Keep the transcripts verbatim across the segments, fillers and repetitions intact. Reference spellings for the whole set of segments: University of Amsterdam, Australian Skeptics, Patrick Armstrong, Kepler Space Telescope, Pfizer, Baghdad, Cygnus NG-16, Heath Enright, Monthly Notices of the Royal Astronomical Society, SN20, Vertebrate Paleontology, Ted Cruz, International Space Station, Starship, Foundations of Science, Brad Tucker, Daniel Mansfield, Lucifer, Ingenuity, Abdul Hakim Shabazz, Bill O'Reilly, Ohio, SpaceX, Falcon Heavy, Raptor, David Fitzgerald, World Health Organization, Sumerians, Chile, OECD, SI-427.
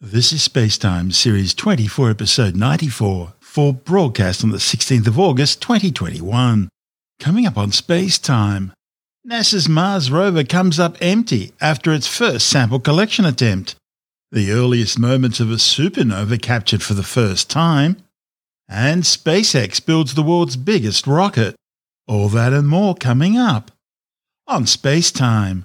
This is SpaceTime, Series twenty-four, Episode ninety-four, for broadcast on the sixteenth of August, twenty twenty-one. Coming up on SpaceTime, NASA's Mars rover comes up empty after its first sample collection attempt, the earliest moments of a supernova captured for the first time, and SpaceX builds the world's biggest rocket. All that and more coming up on SpaceTime.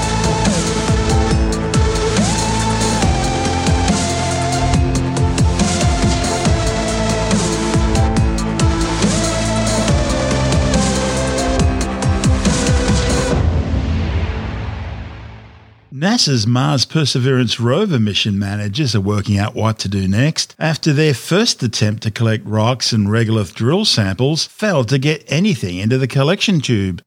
NASA's Mars Perseverance Rover mission managers are working out what to do next after their first attempt to collect rocks and regolith drill samples failed to get anything into the collection tube.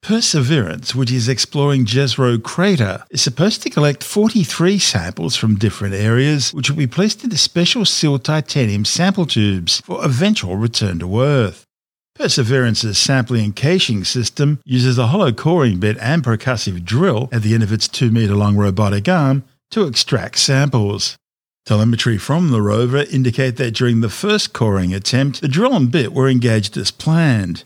Perseverance, which is exploring Jezero Crater, is supposed to collect forty-three samples from different areas, which will be placed into special sealed titanium sample tubes for eventual return to Earth. Perseverance's sampling and caching system uses a hollow coring bit and percussive drill at the end of its two-metre-long robotic arm to extract samples. Telemetry from the rover indicate that during the first coring attempt, the drill and bit were engaged as planned.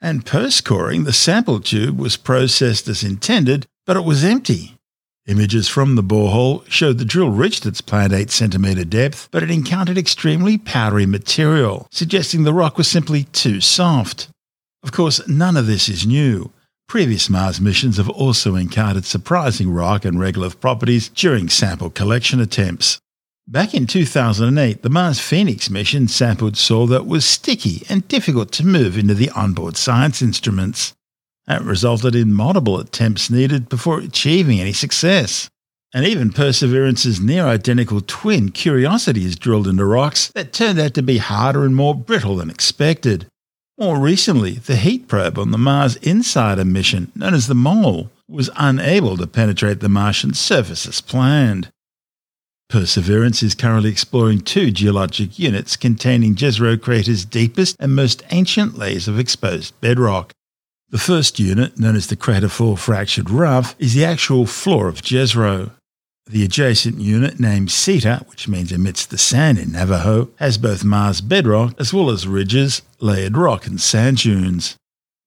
And post-coring, the sample tube was processed as intended, but it was empty. Images from the borehole showed the drill reached its planned eight centimetre depth, but it encountered extremely powdery material, suggesting the rock was simply too soft. Of course, none of this is new. Previous Mars missions have also encountered surprising rock and regolith properties during sample collection attempts. Back in two thousand eight, the Mars Phoenix mission sampled soil that was sticky and difficult to move into the onboard science instruments. That resulted in multiple attempts needed before achieving any success. And even Perseverance's near-identical twin, Curiosity, is drilled into rocks that turned out to be harder and more brittle than expected. More recently, the heat probe on the Mars Insight mission, known as the Mole, was unable to penetrate the Martian surface as planned. Perseverance is currently exploring two geologic units containing Jezero Crater's deepest and most ancient layers of exposed bedrock. The first unit, known as the Crater Floor Fractured Rough, is the actual floor of Jezero. The adjacent unit, named CETA, which means amidst the sand in Navajo, has both Mars bedrock as well as ridges, layered rock and sand dunes.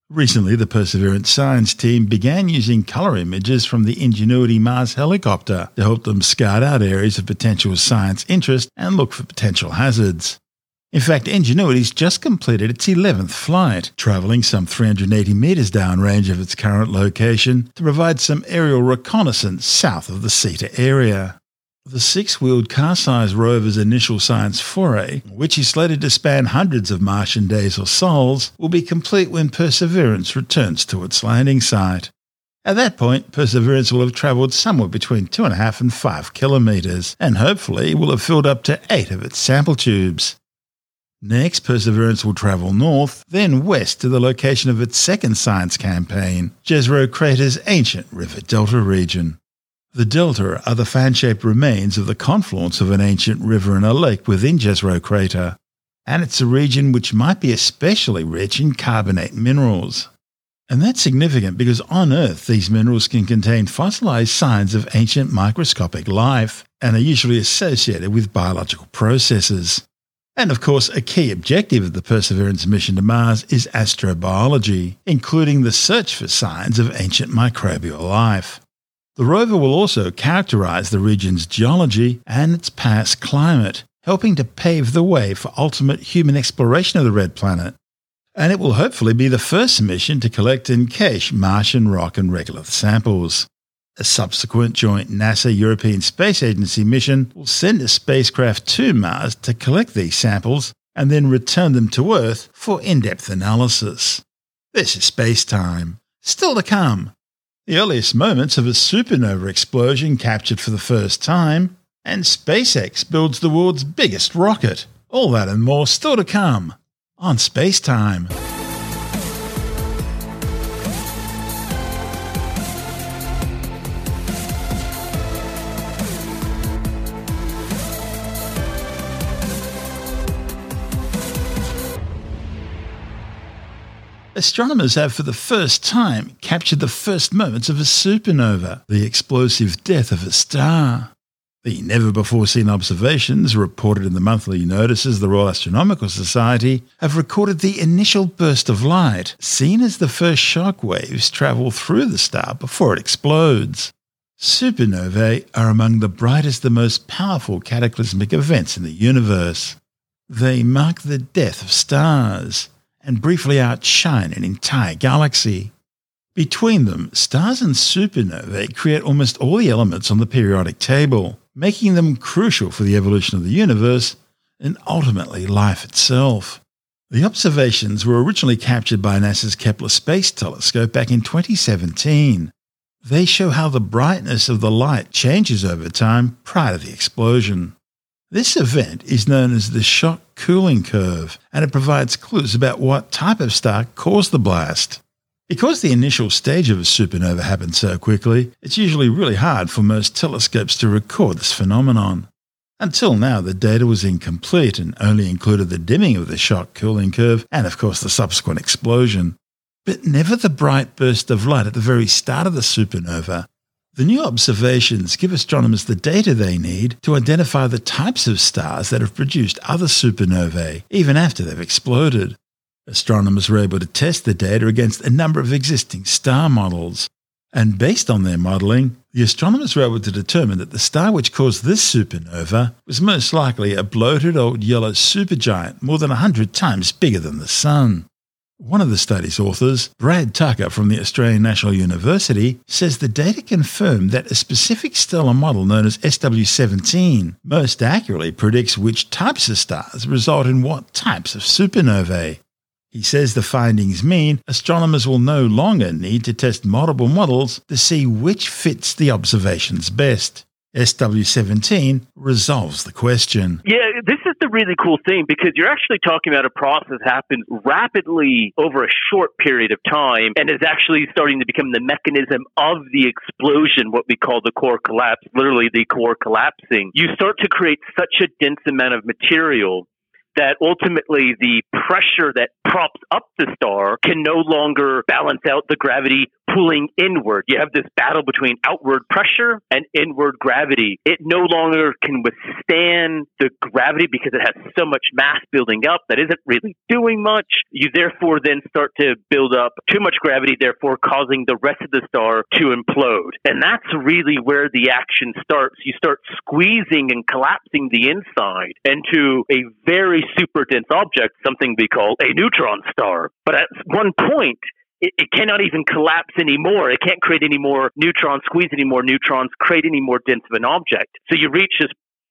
Recently, the Perseverance science team began using colour images from the Ingenuity Mars helicopter to help them scout out areas of potential science interest and look for potential hazards. In fact, Ingenuity's just completed its eleventh flight, travelling some three hundred eighty metres downrange of its current location to provide some aerial reconnaissance south of the CETA area. The six-wheeled car-sized rover's initial science foray, which is slated to span hundreds of Martian days or sols, will be complete when Perseverance returns to its landing site. At that point, Perseverance will have travelled somewhere between two and a half and five kilometres, and hopefully will have filled up to eight of its sample tubes. Next, Perseverance will travel north, then west to the location of its second science campaign, Jezero Crater's ancient river delta region. The delta are the fan-shaped remains of the confluence of an ancient river and a lake within Jezero Crater, and it's a region which might be especially rich in carbonate minerals. And that's significant because on Earth these minerals can contain fossilised signs of ancient microscopic life and are usually associated with biological processes. And of course, a key objective of the Perseverance mission to Mars is astrobiology, including the search for signs of ancient microbial life. The rover will also characterise the region's geology and its past climate, helping to pave the way for ultimate human exploration of the Red Planet. And it will hopefully be the first mission to collect and cache Martian rock and regolith samples. A subsequent joint NASA-European Space Agency mission will send a spacecraft to Mars to collect these samples and then return them to Earth for in-depth analysis. This is SpaceTime. Still to come, the earliest moments of a supernova explosion captured for the first time, and SpaceX builds the world's biggest rocket. All that and more still to come on SpaceTime. astronomers have for the first time captured the first moments of a supernova, the explosive death of a star. The never-before-seen observations, reported in the Monthly Notices of the Royal Astronomical Society, have recorded the initial burst of light, seen as the first shock waves travel through the star before it explodes. Supernovae are among the brightest and most powerful cataclysmic events in the universe. They mark the death of stars, and briefly outshine an entire galaxy. Between them, stars and supernovae create almost all the elements on the periodic table, making them crucial for the evolution of the universe and ultimately life itself. The observations were originally captured by NASA's Kepler Space Telescope back in twenty seventeen. They show how the brightness of the light changes over time prior to the explosion. This event is known as the shock cooling curve, and it provides clues about what type of star caused the blast. Because the initial stage of a supernova happens so quickly, it's usually really hard for most telescopes to record this phenomenon. Until now, the data was incomplete and only included the dimming of the shock cooling curve and, of course, the subsequent explosion, but never the bright burst of light at the very start of the supernova. The new observations give astronomers the data they need to identify the types of stars that have produced other supernovae, even after they've exploded. Astronomers were able to test the data against a number of existing star models, and based on their modelling, the astronomers were able to determine that the star which caused this supernova was most likely a bloated old yellow supergiant more than one hundred times bigger than the Sun. One of the study's authors, Brad Tucker from the Australian National University, says the data confirmed that a specific stellar model known as S W seventeen most accurately predicts which types of stars result in what types of supernovae. He says the findings mean astronomers will no longer need to test multiple models to see which fits the observations best. S W seventeen resolves the question. Yeah, this is the really cool thing, because you're actually talking about a process that happens rapidly over a short period of time and is actually starting to become the mechanism of the explosion, what we call the core collapse, literally the core collapsing. You start to create such a dense amount of material that ultimately the pressure that props up the star can no longer balance out the gravity pulling inward. You have this battle between outward pressure and inward gravity. It no longer can withstand the gravity because it has so much mass building up that isn't really doing much. You therefore then start to build up too much gravity, therefore causing the rest of the star to implode. And that's really where the action starts. You start squeezing and collapsing the inside into a very super dense object, something we call a neutron star. But at one point, it cannot even collapse anymore. It can't create any more neutrons, squeeze any more neutrons, create any more dense of an object. So you reach this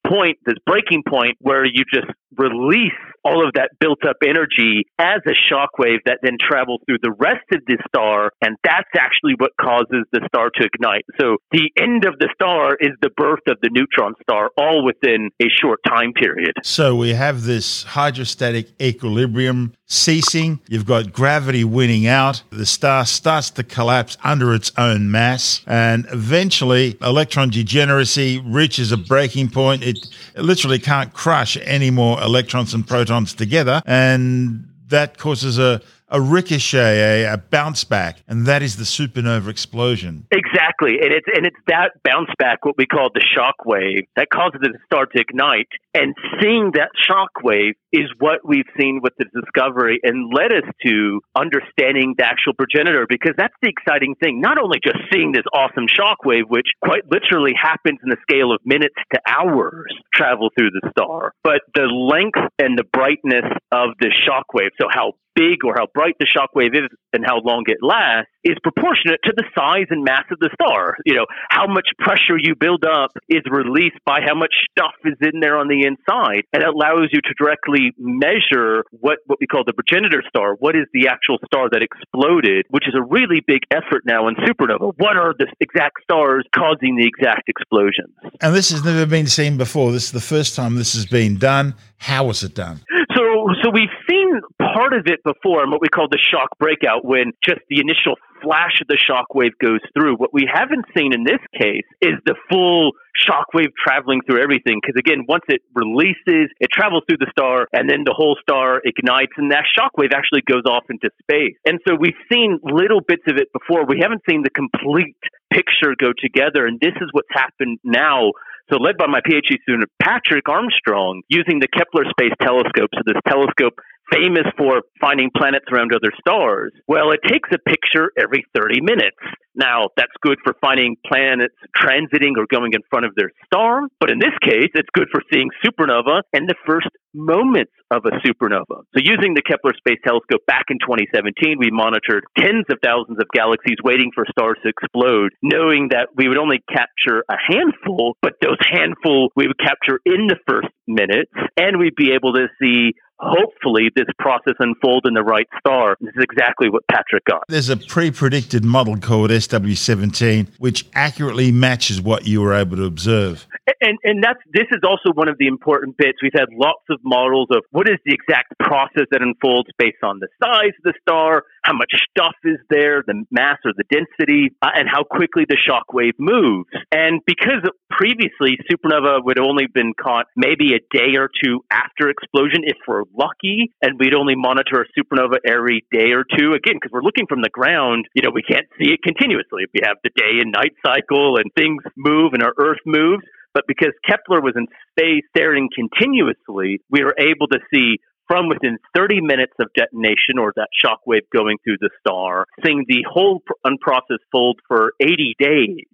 point, this breaking point, where you just release all of that built-up energy as a shockwave that then travels through the rest of the star, and that's actually what causes the star to ignite. So the end of the star is the birth of the neutron star, all within a short time period. So we have this hydrostatic equilibrium ceasing. You've got gravity winning out. The star starts to collapse under its own mass, and eventually electron degeneracy reaches a breaking point. It, it literally can't crush any more electrons and protons together, and that causes a a ricochet, a, a bounce back, and that is the supernova explosion. Exactly, and it's, and it's that bounce back, what we call the shock wave, that causes the star to ignite, and seeing that shock wave is what we've seen with the discovery and led us to understanding the actual progenitor, because that's the exciting thing, not only just seeing this awesome shock wave, which quite literally happens in the scale of minutes to hours travel through the star, but the length and the brightness of the shock wave, so how big or how bright the shock wave is and how long it lasts, is proportionate to the size and mass of the star. You know, how much pressure you build up is released by how much stuff is in there on the inside, and it allows you to directly measure what, what we call the progenitor star, what is the actual star that exploded, which is a really big effort now in supernova. What are the exact stars causing the exact explosions? And this has never been seen before. This is the first time this has been done. How was it done? So, so we've seen part of it before in what we call the shock breakout, when just the initial flash of the shockwave goes through. What we haven't seen in this case is the full shockwave traveling through everything, because again, once it releases, it travels through the star, and then the whole star ignites, and that shockwave actually goes off into space. And so we've seen little bits of it before. We haven't seen the complete picture go together, and this is what's happened now. So led by my PhD student, Patrick Armstrong, using the Kepler Space Telescope, so this telescope famous for finding planets around other stars. Well, it takes a picture every thirty minutes. Now, that's good for finding planets transiting or going in front of their star, but in this case, it's good for seeing supernova and the first moments of a supernova. So using the Kepler Space Telescope back in twenty seventeen, we monitored tens of thousands of galaxies waiting for stars to explode, knowing that we would only capture a handful, but those handful we would capture in the first minutes, and we'd be able to see, hopefully, this process unfold in the right star. This is exactly what Patrick got. There's a pre-predicted model called S W seventeen, which accurately matches what you were able to observe. And and that's this is also one of the important bits. We've had lots of models of what is the exact process that unfolds based on the size of the star, how much stuff is there, the mass or the density, uh, and how quickly the shock wave moves. And because previously supernova would only been caught maybe a day or two after explosion, if we're lucky, and we'd only monitor a supernova every day or two, again, because we're looking from the ground, you know, we can't see it continuously. We have the day and night cycle and things move and our Earth moves. But because Kepler was in space staring continuously, we were able to see from within thirty minutes of detonation or that shockwave going through the star, seeing the whole unprocessed fold for eighty days.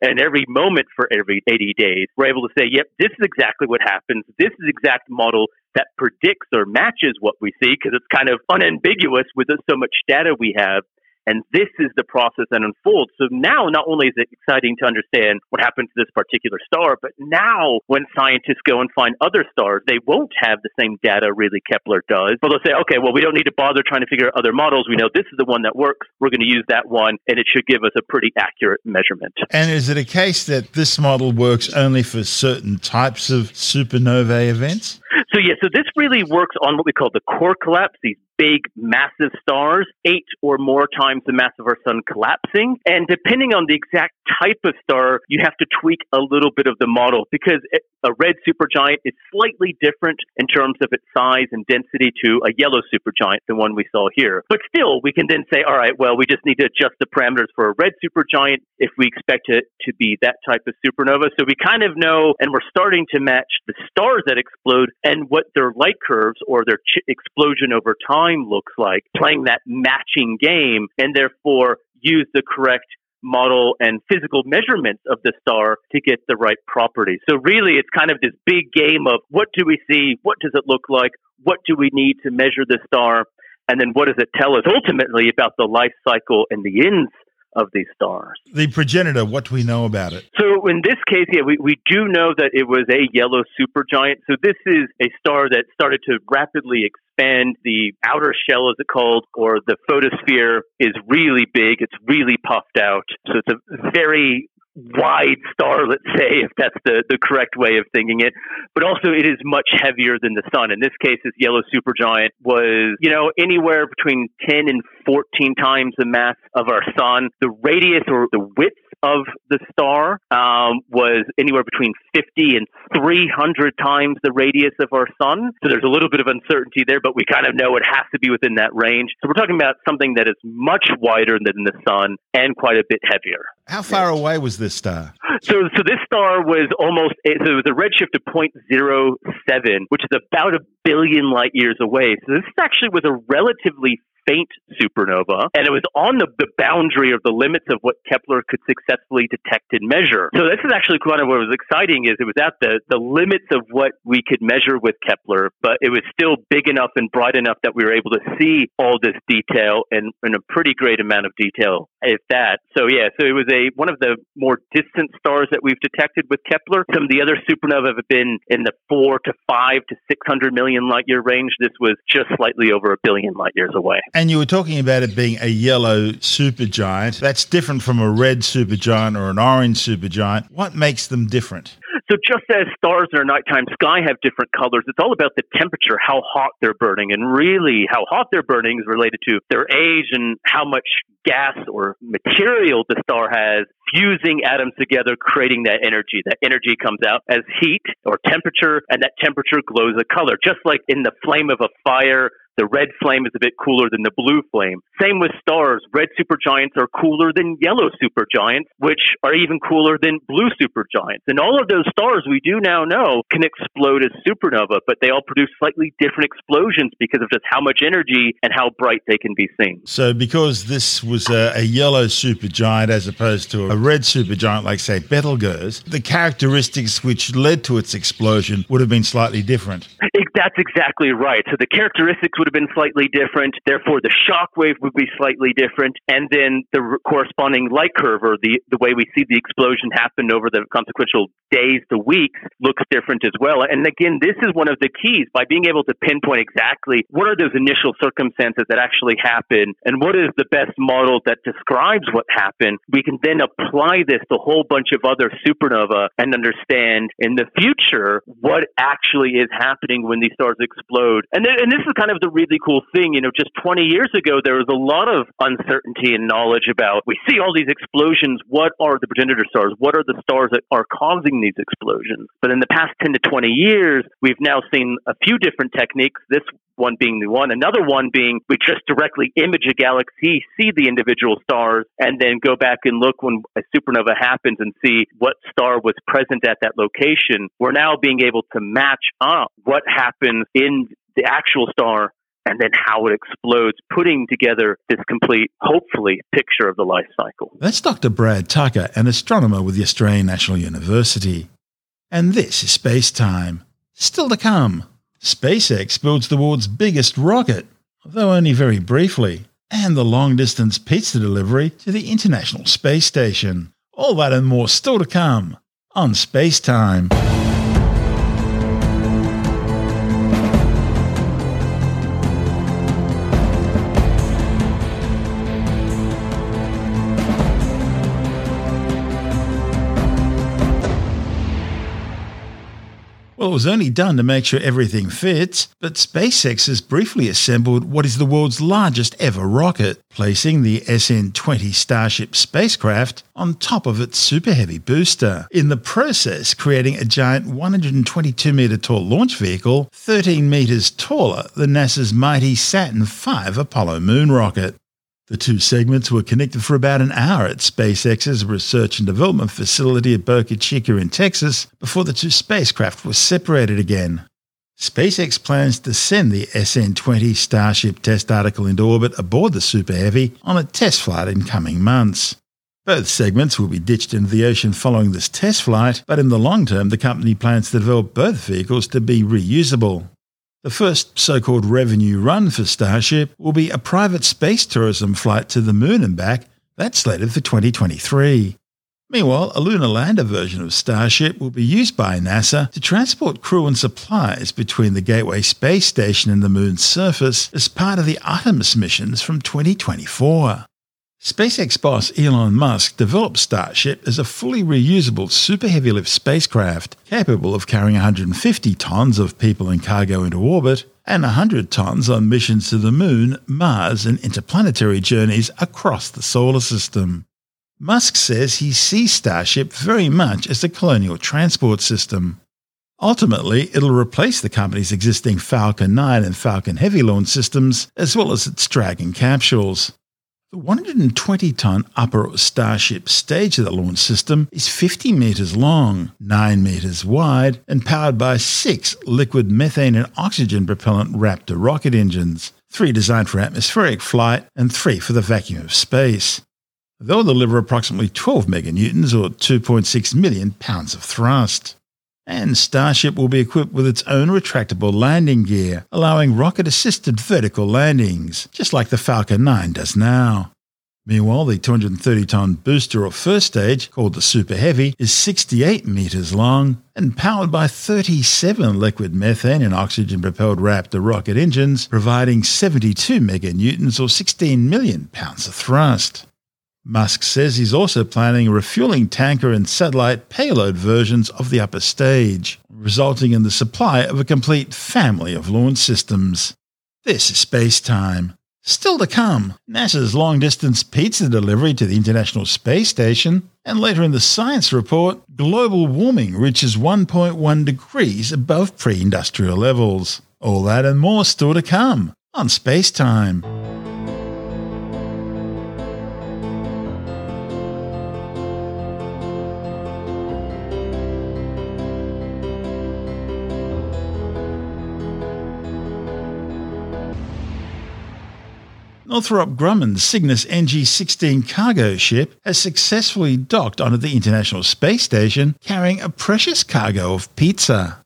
And every moment for every eighty days, we're able to say, yep, this is exactly what happens. This is the exact model that predicts or matches what we see, because it's kind of unambiguous with so much data we have. And this is the process that unfolds. So now, not only is it exciting to understand what happened to this particular star, but now when scientists go and find other stars, they won't have the same data really Kepler does. But they'll say, okay, well, we don't need to bother trying to figure out other models. We know this is the one that works. We're going to use that one, and it should give us a pretty accurate measurement. And is it a case that this model works only for certain types of supernovae events? So, yeah, so this really works on what we call the core collapse, these big, massive stars, eight or more times the mass of our sun collapsing. And depending on the exact type of star, you have to tweak a little bit of the model, because a red supergiant is slightly different in terms of its size and density to a yellow supergiant, the one we saw here. But still, we can then say, all right, well, we just need to adjust the parameters for a red supergiant if we expect it to be that type of supernova. So we kind of know, and we're starting to match the stars that explode and what their light curves or their ch- explosion over time looks like, playing that matching game, and therefore use the correct model and physical measurements of the star to get the right property. So really, it's kind of this big game of what do we see, what does it look like, what do we need to measure the star, and then what does it tell us ultimately about the life cycle and the ends of these stars. The progenitor, what do we know about it? So in this case, yeah, we, we do know that it was a yellow supergiant. So this is a star that started to rapidly expand. The outer shell, as it's called, or the photosphere, is really big. It's really puffed out. So it's a very wide star, let's say, if that's the, the correct way of thinking it. But also, it is much heavier than the sun. In this case, this yellow supergiant was, you know, anywhere between ten and fourteen times the mass of our sun. The radius or the width of the star um, was anywhere between fifty and three hundred times the radius of our sun. So there's a little bit of uncertainty there, but we kind of know it has to be within that range. So we're talking about something that is much wider than the sun and quite a bit heavier. How far away was this star? So so this star was almost, so it was a redshift of zero point zero seven, which is about a billion light years away. So this actually was a relatively faint supernova, and it was on the, the boundary of the limits of what Kepler could successfully detect and measure. So this is actually kind of what was exciting, is it was at the, the limits of what we could measure with Kepler, but it was still big enough and bright enough that we were able to see all this detail and in a pretty great amount of detail, if that. So yeah, so it was a one of the more distant stars that we've detected with Kepler. Some of the other supernovae have been in the four to five to six hundred million light year range. This was just slightly over a billion light years away. And you were talking about it being a yellow supergiant. That's different from a red supergiant or an orange supergiant. What makes them different? So just as stars in our nighttime sky have different colors, it's all about the temperature, how hot they're burning. And really, how hot they're burning is related to their age and how much gas or material the star has, fusing atoms together, creating that energy. That energy comes out as heat or temperature, and that temperature glows a color. Just like in the flame of a fire, the red flame is a bit cooler than the blue flame. Same with stars. Red supergiants are cooler than yellow supergiants, which are even cooler than blue supergiants. And all of those stars we do now know can explode as supernova, but they all produce slightly different explosions because of just how much energy and how bright they can be seen. So because this was a, a yellow supergiant as opposed to a red supergiant like, say, Betelgeuse, the characteristics which led to its explosion would have been slightly different. That's exactly right. So the characteristics would have been slightly different, therefore the shock wave would be slightly different, and then the re- corresponding light curve, or the, the way we see the explosion happen over the consequential days to weeks, looks different as well. And again, this is one of the keys, by being able to pinpoint exactly what are those initial circumstances that actually happen, and what is the best model that describes what happened. We can then apply this to a whole bunch of other supernova and understand in the future what actually is happening when these stars explode. And, th- and this is kind of the really cool thing. You know, just twenty years ago, there was a lot of uncertainty and knowledge about, we see all these explosions, what are the progenitor stars? What are the stars that are causing these explosions? But in the past ten to twenty years, we've now seen a few different techniques, this one being the one, another one being we just directly image a galaxy, see the individual stars, and then go back and look when a supernova happens and see what star was present at that location. We're now being able to match up what happens in the actual star and then how it explodes, putting together this complete, hopefully, picture of the life cycle. That's Doctor Brad Tucker, an astronomer with the Australian National University. And this is Space Time. Still to come, SpaceX builds the world's biggest rocket, though only very briefly, and the long-distance pizza delivery to the International Space Station. All that and more still to come on Space Time. Well, it was only done to make sure everything fits, but SpaceX has briefly assembled what is the world's largest ever rocket, placing the S N twenty Starship spacecraft on top of its Super Heavy booster, in the process creating a giant one hundred twenty-two metre tall launch vehicle thirteen metres taller than NASA's mighty Saturn five Apollo moon rocket. The two segments were connected for about an hour at SpaceX's research and development facility at Boca Chica in Texas before the two spacecraft were separated again. SpaceX plans to send the S N twenty Starship test article into orbit aboard the Super Heavy on a test flight in coming months. Both segments will be ditched into the ocean following this test flight, but in the long term the company plans to develop both vehicles to be reusable. The first so-called revenue run for Starship will be a private space tourism flight to the moon and back, that's slated for twenty twenty-three. Meanwhile, a lunar lander version of Starship will be used by NASA to transport crew and supplies between the Gateway Space Station and the moon's surface as part of the Artemis missions from twenty twenty-four. SpaceX boss Elon Musk developed Starship as a fully reusable super heavy lift spacecraft capable of carrying one hundred fifty tonnes of people and cargo into orbit and one hundred tonnes on missions to the Moon, Mars and interplanetary journeys across the solar system. Musk says he sees Starship very much as a colonial transport system. Ultimately, it'll replace the company's existing Falcon nine and Falcon Heavy launch systems as well as its Dragon capsules. The one hundred twenty tonne upper Starship stage of the launch system is fifty metres long, nine metres wide, and powered by six liquid methane and oxygen propellant Raptor rocket engines, three designed for atmospheric flight and three for the vacuum of space. They'll deliver approximately twelve meganewtons or two point six million pounds of thrust. And Starship will be equipped with its own retractable landing gear, allowing rocket-assisted vertical landings, just like the Falcon nine does now. Meanwhile, the two hundred thirty tonne booster or first stage, called the Super Heavy, is sixty-eight metres long and powered by thirty-seven liquid methane and oxygen-propelled Raptor rocket engines, providing seventy-two meganewtons or sixteen million pounds of thrust. Musk says he's also planning a refuelling tanker and satellite payload versions of the upper stage, resulting in the supply of a complete family of launch systems. This is Space Time. Still to come, NASA's long-distance pizza delivery to the International Space Station, and later in the science report, global warming reaches one point one degrees above pre-industrial levels. All that and more still to come on Space Time. Northrop Grumman's Cygnus N G sixteen cargo ship has successfully docked onto the International Space Station carrying a precious cargo of pizza.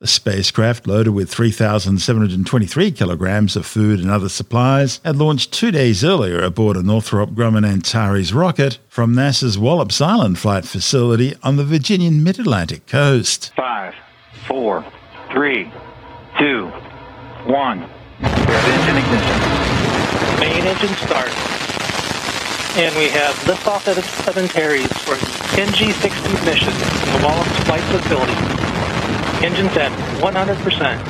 The spacecraft, loaded with three thousand seven hundred twenty-three kilograms of food and other supplies, had launched two days earlier aboard a Northrop Grumman Antares rocket from NASA's Wallops Island flight facility on the Virginian mid-Atlantic coast. Five, four, three, two, one. Engine ignition. Main engine start, and we have liftoff at Antares for the N G sixteen mission in the Wallops Flight Facility. Engines at one hundred percent.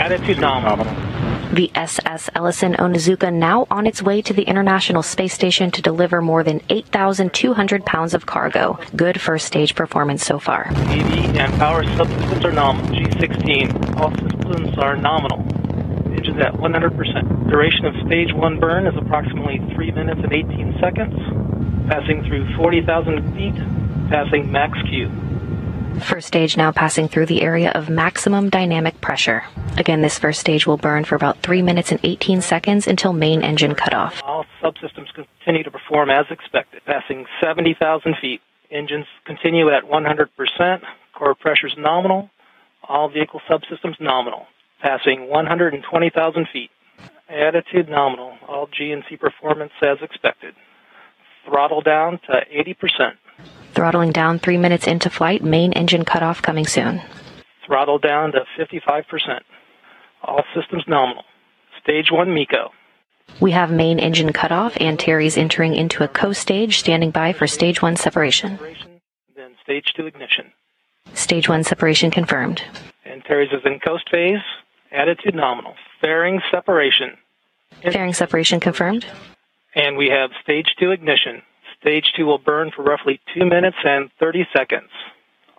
Attitude nominal. The S S Ellison Onizuka now on its way to the International Space Station to deliver more than eight thousand two hundred pounds of cargo. Good first stage performance so far. E V and power subsystems are nominal. G sixteen, all systems are nominal. Engines at one hundred percent. Duration of stage one burn is approximately three minutes and eighteen seconds, passing through forty thousand feet, passing max Q. First stage now passing through the area of maximum dynamic pressure. Again, this first stage will burn for about three minutes and eighteen seconds until main engine cutoff. All subsystems continue to perform as expected, passing seventy thousand feet. Engines continue at one hundred percent. Core pressure is nominal. All vehicle subsystems nominal. Passing one hundred twenty thousand feet. Attitude nominal. All G and C performance as expected. Throttle down to eighty percent. Throttling down three minutes into flight. Main engine cutoff coming soon. Throttle down to fifty-five percent. All systems nominal. Stage one MECO. We have main engine cutoff. Antares entering into a co-stage, standing by for stage one separation. Then stage two ignition. Stage one separation confirmed. Antares is in coast phase. Attitude nominal. Fairing separation. Fairing separation confirmed. And we have stage two ignition. Stage two will burn for roughly two minutes and thirty seconds.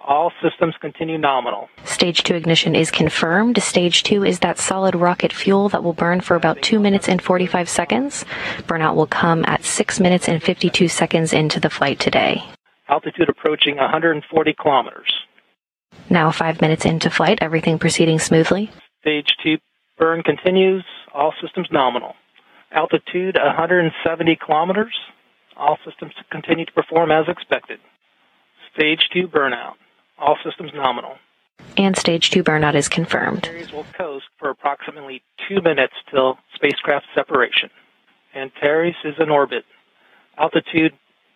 All systems continue nominal. Stage two ignition is confirmed. Stage two is that solid rocket fuel that will burn for about two minutes and forty-five seconds. Burnout will come at six minutes and fifty-two seconds into the flight today. Altitude approaching one hundred forty kilometers. Now five minutes into flight, everything proceeding smoothly. Stage two burn continues, all systems nominal. Altitude one hundred seventy kilometers, all systems continue to perform as expected. Stage two burnout, all systems nominal. And stage two burnout is confirmed. Antares will coast for approximately two minutes till spacecraft separation. Antares is in orbit, altitude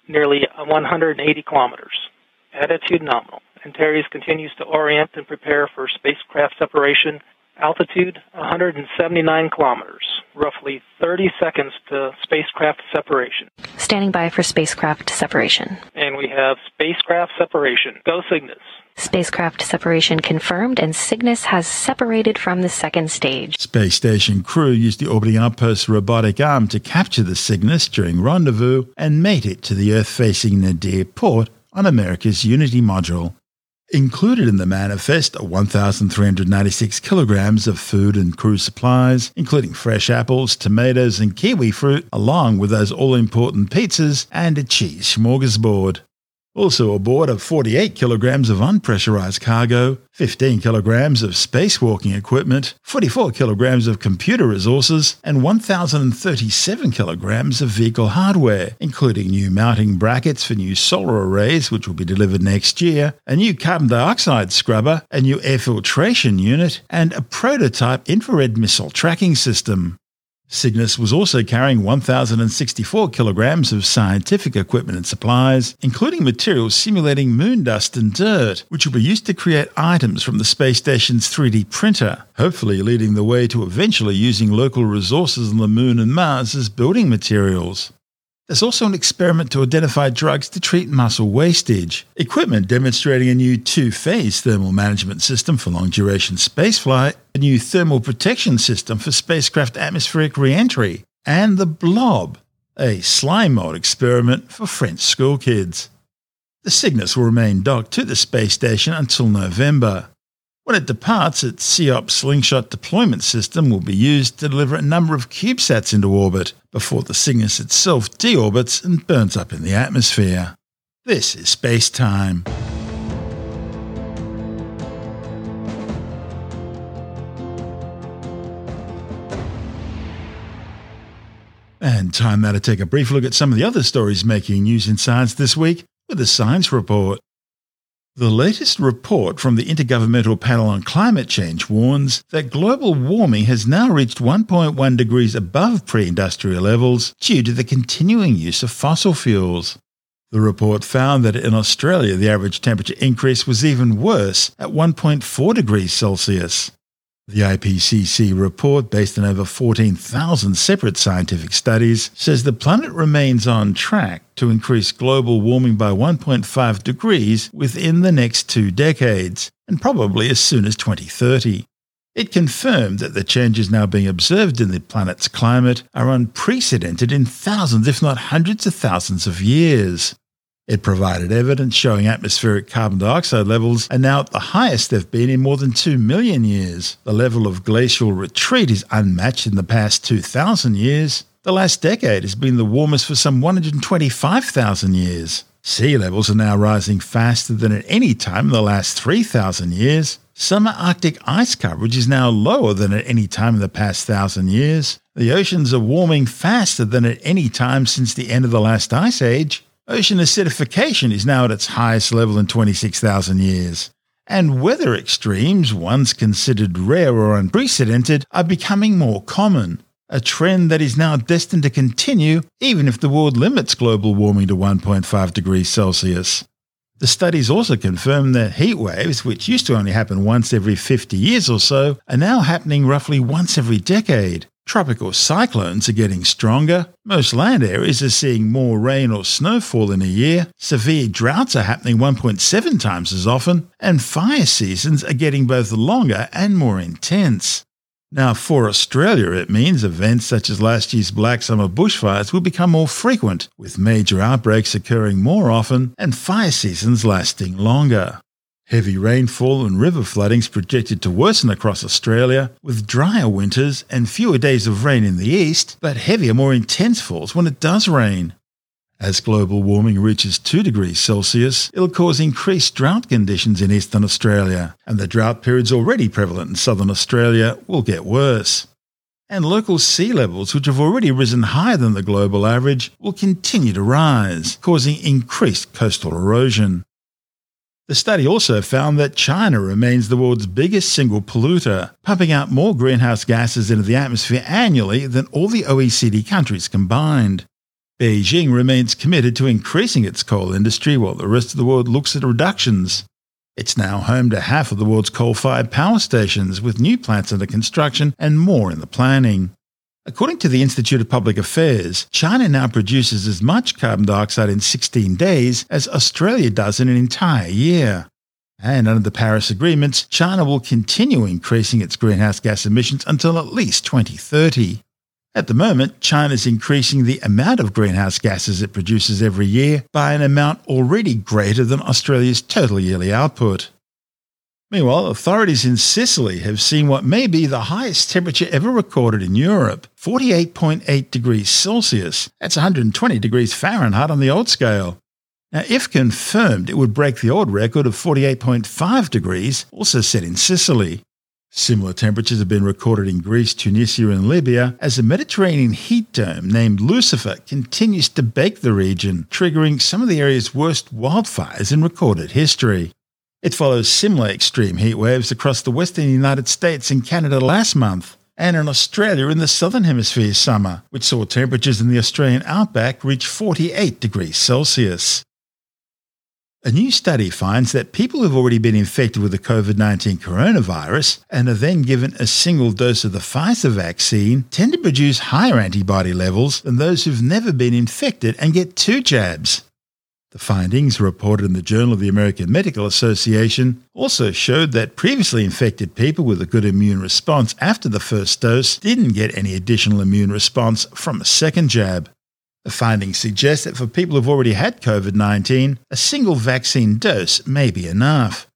nearly one hundred eighty kilometers, attitude nominal. Antares continues to orient and prepare for spacecraft separation. Altitude, one hundred seventy-nine kilometers, roughly thirty seconds to spacecraft separation. Standing by for spacecraft separation. And we have spacecraft separation. Go Cygnus. Spacecraft separation confirmed, and Cygnus has separated from the second stage. Space station crew used the orbiting outpost's robotic arm to capture the Cygnus during rendezvous and mate it to the Earth-facing Nadir port on America's Unity module. Included in the manifest are one thousand three hundred ninety-six kilograms of food and crew supplies, including fresh apples, tomatoes and kiwi fruit, along with those all-important pizzas and a cheese smorgasbord. Also aboard are forty-eight kilograms of unpressurized cargo, fifteen kilograms of spacewalking equipment, forty-four kilograms of computer resources, and one thousand thirty-seven kilograms of vehicle hardware, including new mounting brackets for new solar arrays, which will be delivered next year, a new carbon dioxide scrubber, a new air filtration unit, and a prototype infrared missile tracking system. Cygnus was also carrying one thousand sixty-four kilograms of scientific equipment and supplies, including materials simulating moon dust and dirt, which will be used to create items from the space station's three D printer, hopefully leading the way to eventually using local resources on the moon and Mars as building materials. There's also an experiment to identify drugs to treat muscle wastage, equipment demonstrating a new two-phase thermal management system for long-duration spaceflight, a new thermal protection system for spacecraft atmospheric re-entry, and the Blob, a slime mold experiment for French school kids. The Cygnus will remain docked to the space station until November. When it departs, its SEOP slingshot deployment system will be used to deliver a number of CubeSats into orbit before the Cygnus itself deorbits and burns up in the atmosphere. This is Space Time. And time now to take a brief look at some of the other stories making news in science this week with a science report. The latest report from the Intergovernmental Panel on Climate Change warns that global warming has now reached one point one degrees above pre-industrial levels due to the continuing use of fossil fuels. The report found that in Australia the average temperature increase was even worse at one point four degrees Celsius. The I P C C report, based on over fourteen thousand separate scientific studies, says the planet remains on track to increase global warming by one point five degrees within the next two decades, and probably as soon as twenty thirty. It confirmed that the changes now being observed in the planet's climate are unprecedented in thousands, if not hundreds of thousands of years. It provided evidence showing atmospheric carbon dioxide levels are now at the highest they've been in more than two million years. The level of glacial retreat is unmatched in the past two thousand years. The last decade has been the warmest for some one hundred twenty-five thousand years. Sea levels are now rising faster than at any time in the last three thousand years. Summer Arctic ice coverage is now lower than at any time in the past thousand years. The oceans are warming faster than at any time since the end of the last ice age. Ocean acidification is now at its highest level in twenty-six thousand years. And weather extremes, once considered rare or unprecedented, are becoming more common, a trend that is now destined to continue even if the world limits global warming to one point five degrees Celsius. The studies also confirm that heat waves, which used to only happen once every fifty years or so, are now happening roughly once every decade. Tropical cyclones are getting stronger, most land areas are seeing more rain or snowfall in a year, severe droughts are happening one point seven times as often, and fire seasons are getting both longer and more intense. Now for Australia it means events such as last year's Black Summer bushfires will become more frequent, with major outbreaks occurring more often and fire seasons lasting longer. Heavy rainfall and river flooding is projected to worsen across Australia, with drier winters and fewer days of rain in the east, but heavier, more intense falls when it does rain. As global warming reaches two degrees Celsius, it'll cause increased drought conditions in eastern Australia, and the drought periods already prevalent in southern Australia will get worse. And local sea levels, which have already risen higher than the global average, will continue to rise, causing increased coastal erosion. The study also found that China remains the world's biggest single polluter, pumping out more greenhouse gases into the atmosphere annually than all the O E C D countries combined. Beijing remains committed to increasing its coal industry while the rest of the world looks at reductions. It's now home to half of the world's coal-fired power stations, with new plants under construction and more in the planning. According to the Institute of Public Affairs, China now produces as much carbon dioxide in sixteen days as Australia does in an entire year. And under the Paris agreements, China will continue increasing its greenhouse gas emissions until at least twenty thirty. At the moment, China is increasing the amount of greenhouse gases it produces every year by an amount already greater than Australia's total yearly output. Meanwhile, authorities in Sicily have seen what may be the highest temperature ever recorded in Europe, forty-eight point eight degrees Celsius. That's one hundred twenty degrees Fahrenheit on the old scale. Now, if confirmed, it would break the old record of forty-eight point five degrees, also set in Sicily. Similar temperatures have been recorded in Greece, Tunisia and Libya as a Mediterranean heat dome named Lucifer continues to bake the region, triggering some of the area's worst wildfires in recorded history. It follows similar extreme heat waves across the western United States and Canada last month, and in Australia in the southern hemisphere summer, which saw temperatures in the Australian outback reach forty-eight degrees Celsius. A new study finds that people who've already been infected with the COVID nineteen coronavirus and are then given a single dose of the Pfizer vaccine tend to produce higher antibody levels than those who've never been infected and get two jabs. The findings, reported in the Journal of the American Medical Association, also showed that previously infected people with a good immune response after the first dose didn't get any additional immune response from a second jab. The findings suggest that for people who've already had COVID nineteen, a single vaccine dose may be enough.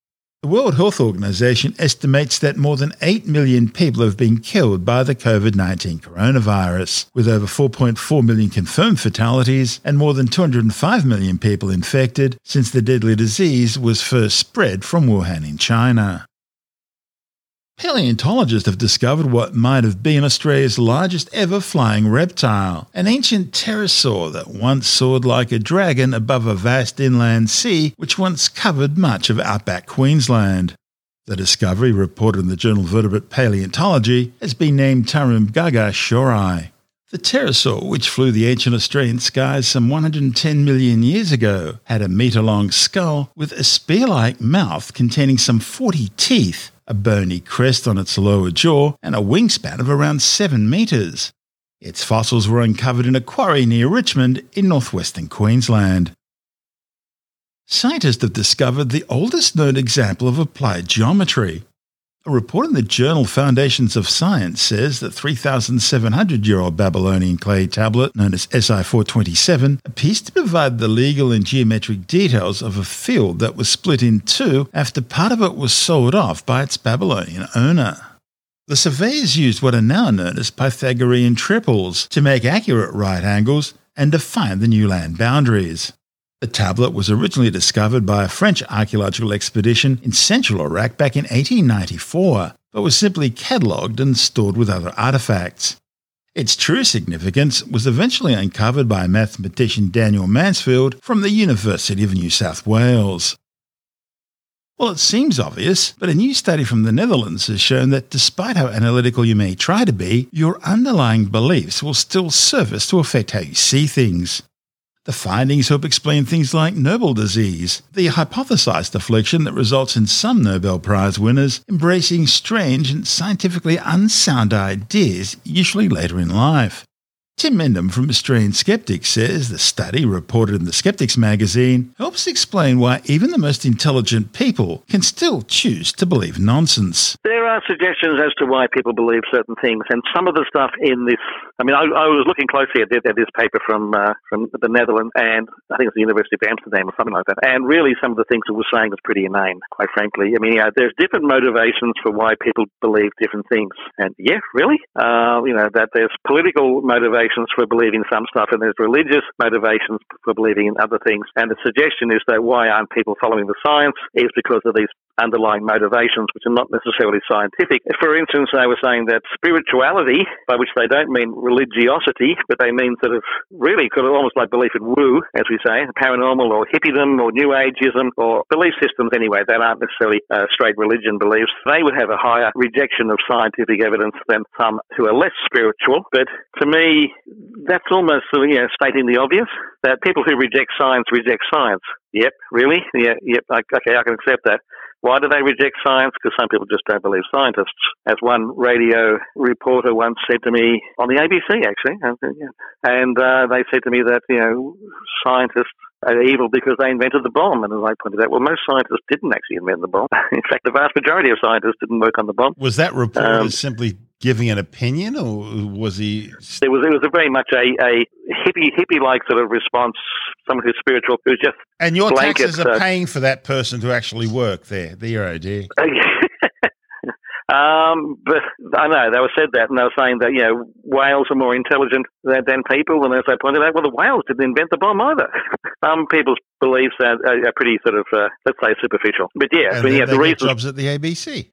The World Health Organization estimates that more than eight million people have been killed by the COVID nineteen coronavirus, with over four point four million confirmed fatalities and more than two hundred five million people infected since the deadly disease was first spread from Wuhan in China. Paleontologists have discovered what might have been Australia's largest ever flying reptile, an ancient pterosaur that once soared like a dragon above a vast inland sea which once covered much of outback Queensland. The discovery, reported in the journal Vertebrate Paleontology, has been named Tarumgaga shorai. The pterosaur, which flew the ancient Australian skies some one hundred ten million years ago, had a metre-long skull with a spear-like mouth containing some forty teeth, a bony crest on its lower jaw, and a wingspan of around seven metres. Its fossils were uncovered in a quarry near Richmond in northwestern Queensland. Scientists have discovered the oldest known example of applied geometry. A report in the journal Foundations of Science says that three thousand seven hundred year old Babylonian clay tablet known as S I four twenty-seven appears to provide the legal and geometric details of a field that was split in two after part of it was sold off by its Babylonian owner. The surveyors used what are now known as Pythagorean triples to make accurate right angles and define the new land boundaries. The tablet was originally discovered by a French archaeological expedition in central Iraq back in eighteen ninety-four, but was simply catalogued and stored with other artefacts. Its true significance was eventually uncovered by mathematician Daniel Mansfield from the University of New South Wales. Well, it seems obvious, but a new study from the Netherlands has shown that despite how analytical you may try to be, your underlying beliefs will still surface to affect how you see things. The findings help explain things like Nobel disease, the hypothesised affliction that results in some Nobel Prize winners embracing strange and scientifically unsound ideas, usually later in life. Tim Mendham from Australian Skeptics says the study, reported in the Skeptics magazine, helps explain why even the most intelligent people can still choose to believe nonsense. There are suggestions as to why people believe certain things, and some of the stuff in this, I mean, I, I was looking closely at this, at this paper from uh, from the Netherlands, and I think it's the University of Amsterdam or something like that, and really some of the things it was saying was pretty inane, quite frankly. I mean, you know, there's different motivations for why people believe different things, and yeah, really, uh, you know, that there's political motivation for believing some stuff, and there's religious motivations for believing in other things. And the suggestion is that why aren't people following the science is because of these underlying motivations, which are not necessarily scientific. For instance, they were saying that spirituality, by which they don't mean religiosity, but they mean sort of really could almost like belief in woo, as we say, paranormal or hippiedom or new ageism or belief systems anyway that aren't necessarily uh, straight religion beliefs. They would have a higher rejection of scientific evidence than some who are less spiritual. But to me, that's almost, you know, stating the obvious, that people who reject science reject science. Yep, really? Yeah, yep, okay, I can accept that. Why do they reject science? Because some people just don't believe scientists. As one radio reporter once said to me, on the A B C actually, and uh, they said to me that, you know, scientists are evil because they invented the bomb. And as I pointed out, well, most scientists didn't actually invent the bomb. In fact, the vast majority of scientists didn't work on the bomb. Was that reporter um, simply giving an opinion, or was he? It was it was a very much a, a hippie hippie like sort of response. Someone who's spiritual, who's just and your blanket, taxes are uh, paying for that person to actually work there. The your idea. Um, but I know they were said that, and they were saying that, you know, whales are more intelligent than, than people. And as I pointed out, well, the whales didn't invent the bomb either. Some people's beliefs are, are pretty sort of, uh, let's say, superficial. But yeah, and I mean, yeah, the reason jobs at the A B C.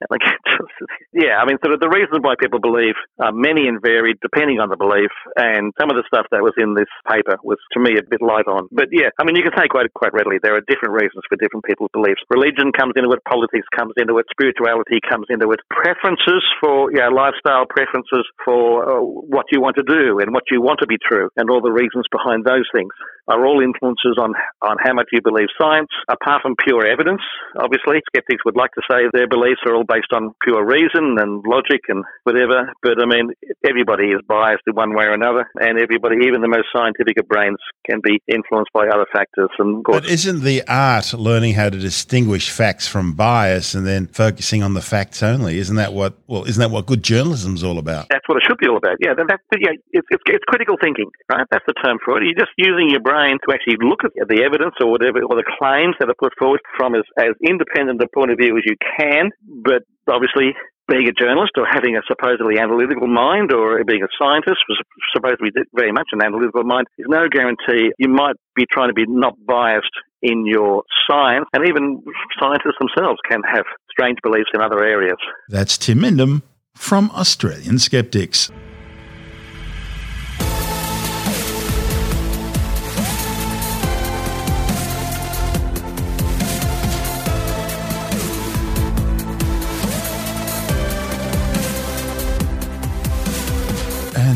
Yeah, I mean, sort of the reasons why people believe are many and varied, depending on the belief. And some of the stuff that was in this paper was, to me, a bit light on. But yeah, I mean, you can say quite quite readily there are different reasons for different people's beliefs. Religion comes into it, politics comes into it, spirituality comes into it. Pre- preferences for, yeah, lifestyle preferences for uh, what you want to do and what you want to be true, and all the reasons behind those things are all influences on, on how much you believe science, apart from pure evidence. Obviously, skeptics would like to say their beliefs are all based on pure reason and logic and whatever, but I mean, everybody is biased in one way or another, and everybody, even the most scientific of brains, can be influenced by other factors. And of course, but isn't the art learning how to distinguish facts from bias and then focusing on the facts only? Isn't that what, well, isn't that what good journalism's all about? That's what it should be all about, yeah. That, that, yeah it's, it's, it's critical thinking, right? That's the term for it. You're just using your brain to actually look at the evidence or whatever, or the claims that are put forward from as, as independent a point of view as you can, but obviously being a journalist or having a supposedly analytical mind or being a scientist, was supposed to be very much an analytical mind, is no guarantee. You might be trying to be not biased in your science, and even scientists themselves can have strange beliefs in other areas. That's Tim Mendham from Australian Skeptics.